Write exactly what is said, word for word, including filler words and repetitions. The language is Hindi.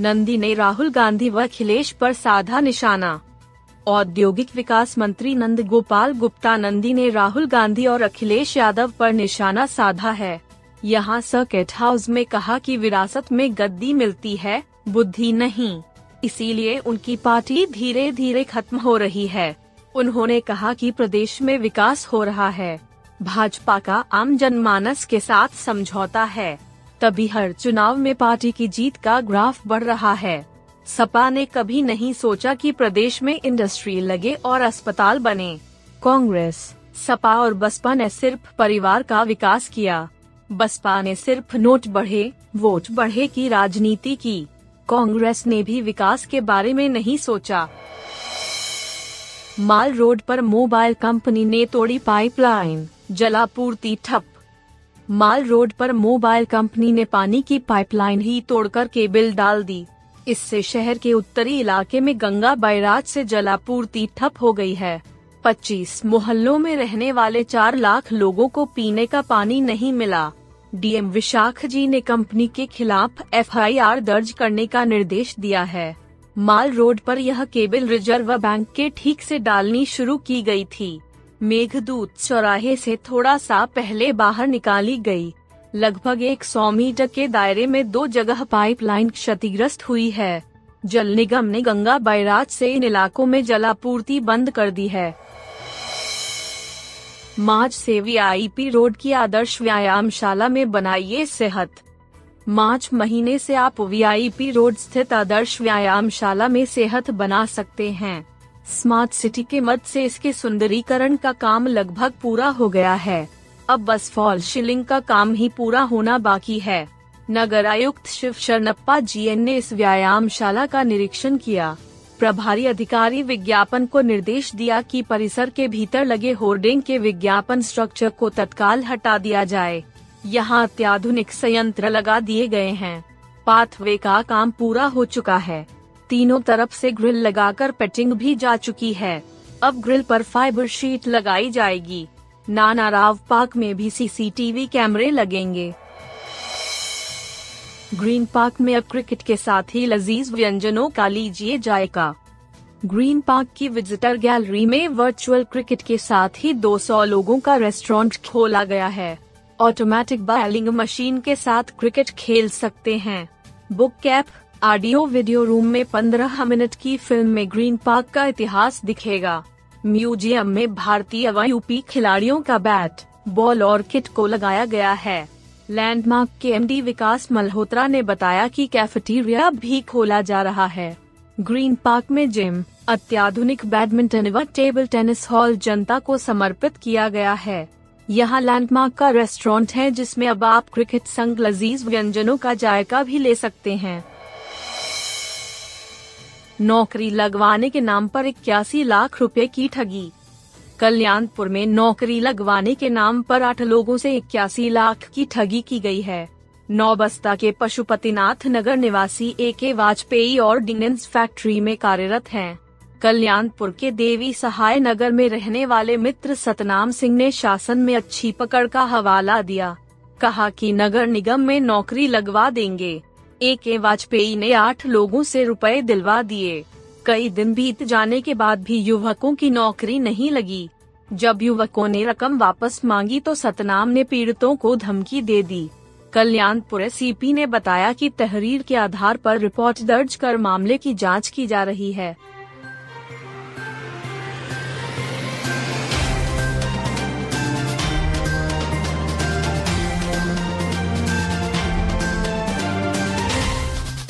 नंदी ने राहुल गांधी व अखिलेश पर साधा निशाना। औद्योगिक विकास मंत्री नंद गोपाल गुप्ता नंदी ने राहुल गांधी और अखिलेश यादव पर निशाना साधा है। यहां सर्किट हाउस में कहा कि विरासत में गद्दी मिलती है, बुद्धि नहीं, इसीलिए उनकी पार्टी धीरे धीरे खत्म हो रही है। उन्होंने कहा कि प्रदेश में विकास हो रहा है, भाजपा का आम जनमानस के साथ समझौता है, तभी हर चुनाव में पार्टी की जीत का ग्राफ बढ़ रहा है। सपा ने कभी नहीं सोचा कि प्रदेश में इंडस्ट्री लगे और अस्पताल बने। कांग्रेस, सपा और बसपा ने सिर्फ परिवार का विकास किया। बसपा ने सिर्फ नोट बढ़े, वोट बढ़े की राजनीति की। कांग्रेस ने भी विकास के बारे में नहीं सोचा। माल रोड पर मोबाइल कंपनी ने तोड़ी पाइपलाइन, जलापूर्ति ठप। माल रोड पर मोबाइल कंपनी ने पानी की पाइपलाइन ही तोड़कर केबल डाल दी। इससे शहर के उत्तरी इलाके में गंगा बैराज से जलापूर्ति ठप हो गई है। पच्चीस मोहल्लों में रहने वाले चार लाख लोगों को पीने का पानी नहीं मिला। डीएम विशाख जी ने कंपनी के खिलाफ एफआईआर दर्ज करने का निर्देश दिया है। माल रोड पर यह केबल रिजर्व बैंक के ठीक से डालनी शुरू की गई थी। मेघदूत चौराहे से थोड़ा सा पहले बाहर निकाली गई। लगभग एक सौ मीटर के दायरे में दो जगह पाइपलाइन क्षतिग्रस्त हुई है। जल निगम ने गंगा बैराज से इन इलाकों में जलापूर्ति बंद कर दी है। मार्च से वीआईपी रोड की आदर्श व्यायामशाला में बनाइए सेहत। मार्च महीने से आप वीआईपी रोड स्थित आदर्श व्यायामशाला में सेहत बना सकते हैं। स्मार्ट सिटी के मद से इसके सुंदरीकरण का काम लगभग पूरा हो गया है। अब बस फॉल शिलिंग का काम ही पूरा होना बाकी है। नगर आयुक्त शिव शरणप्पा जी ने इस व्यायामशाला का निरीक्षण किया। प्रभारी अधिकारी विज्ञापन को निर्देश दिया कि परिसर के भीतर लगे होर्डिंग के विज्ञापन स्ट्रक्चर को तत्काल हटा दिया जाए। यहाँ अत्याधुनिक संयंत्र लगा दिए गए हैं। पाथवे का काम पूरा हो चुका है। तीनों तरफ से ग्रिल लगाकर पेटिंग भी जा चुकी है। अब ग्रिल पर फाइबर शीट लगाई जाएगी। नाना राव पार्क में भी सीसीटीवी कैमरे लगेंगे। ग्रीन पार्क में अब क्रिकेट के साथ ही लजीज व्यंजनों का लीजिए जायका। ग्रीन पार्क की विजिटर गैलरी में वर्चुअल क्रिकेट के साथ ही दो सौ लोगों का रेस्टोरेंट खोला गया है। ऑटोमेटिक बॉलिंग मशीन के साथ क्रिकेट खेल सकते हैं। Book cap, audio video room में पंद्रह मिनट की फिल्म में ग्रीन पार्क का इतिहास दिखेगा। म्यूजियम में भारतीय व यूपी खिलाड़ियों का बैट, बॉल और किट को लगाया गया है। लैंडमार्क के एमडी विकास मल्होत्रा ने बताया कि कैफेटेरिया भी खोला जा रहा है। ग्रीन पार्क में जिम, अत्याधुनिक बैडमिंटन व टेबल टेनिस हॉल जनता को समर्पित किया गया है। यहाँ लैंडमार्क का रेस्टोरेंट है, जिसमे अब आप क्रिकेट संग लजीज व्यंजनों का जायका भी ले सकते हैं। नौकरी लगवाने के नाम पर इक्यासी लाख रुपए की ठगी। कल्याणपुर में नौकरी लगवाने के नाम पर आठ लोगों से इक्यासी लाख की ठगी की गई है। नौबस्ता के पशुपतिनाथ नगर निवासी ए के वाजपेयी और डिनेंस फैक्ट्री में कार्यरत हैं। कल्याणपुर के देवी सहाय नगर में रहने वाले मित्र सतनाम सिंह ने शासन में अच्छी पकड़ का हवाला दिया। कहा कि नगर निगम में नौकरी लगवा देंगे। ए के वाजपेयी ने आठ लोगों से रुपए दिलवा दिए। कई दिन बीत जाने के बाद भी युवकों की नौकरी नहीं लगी। जब युवकों ने रकम वापस मांगी तो सतनाम ने पीड़ितों को धमकी दे दी। कल्याणपुर सीपी ने बताया कि तहरीर के आधार पर रिपोर्ट दर्ज कर मामले की जांच की जा रही है।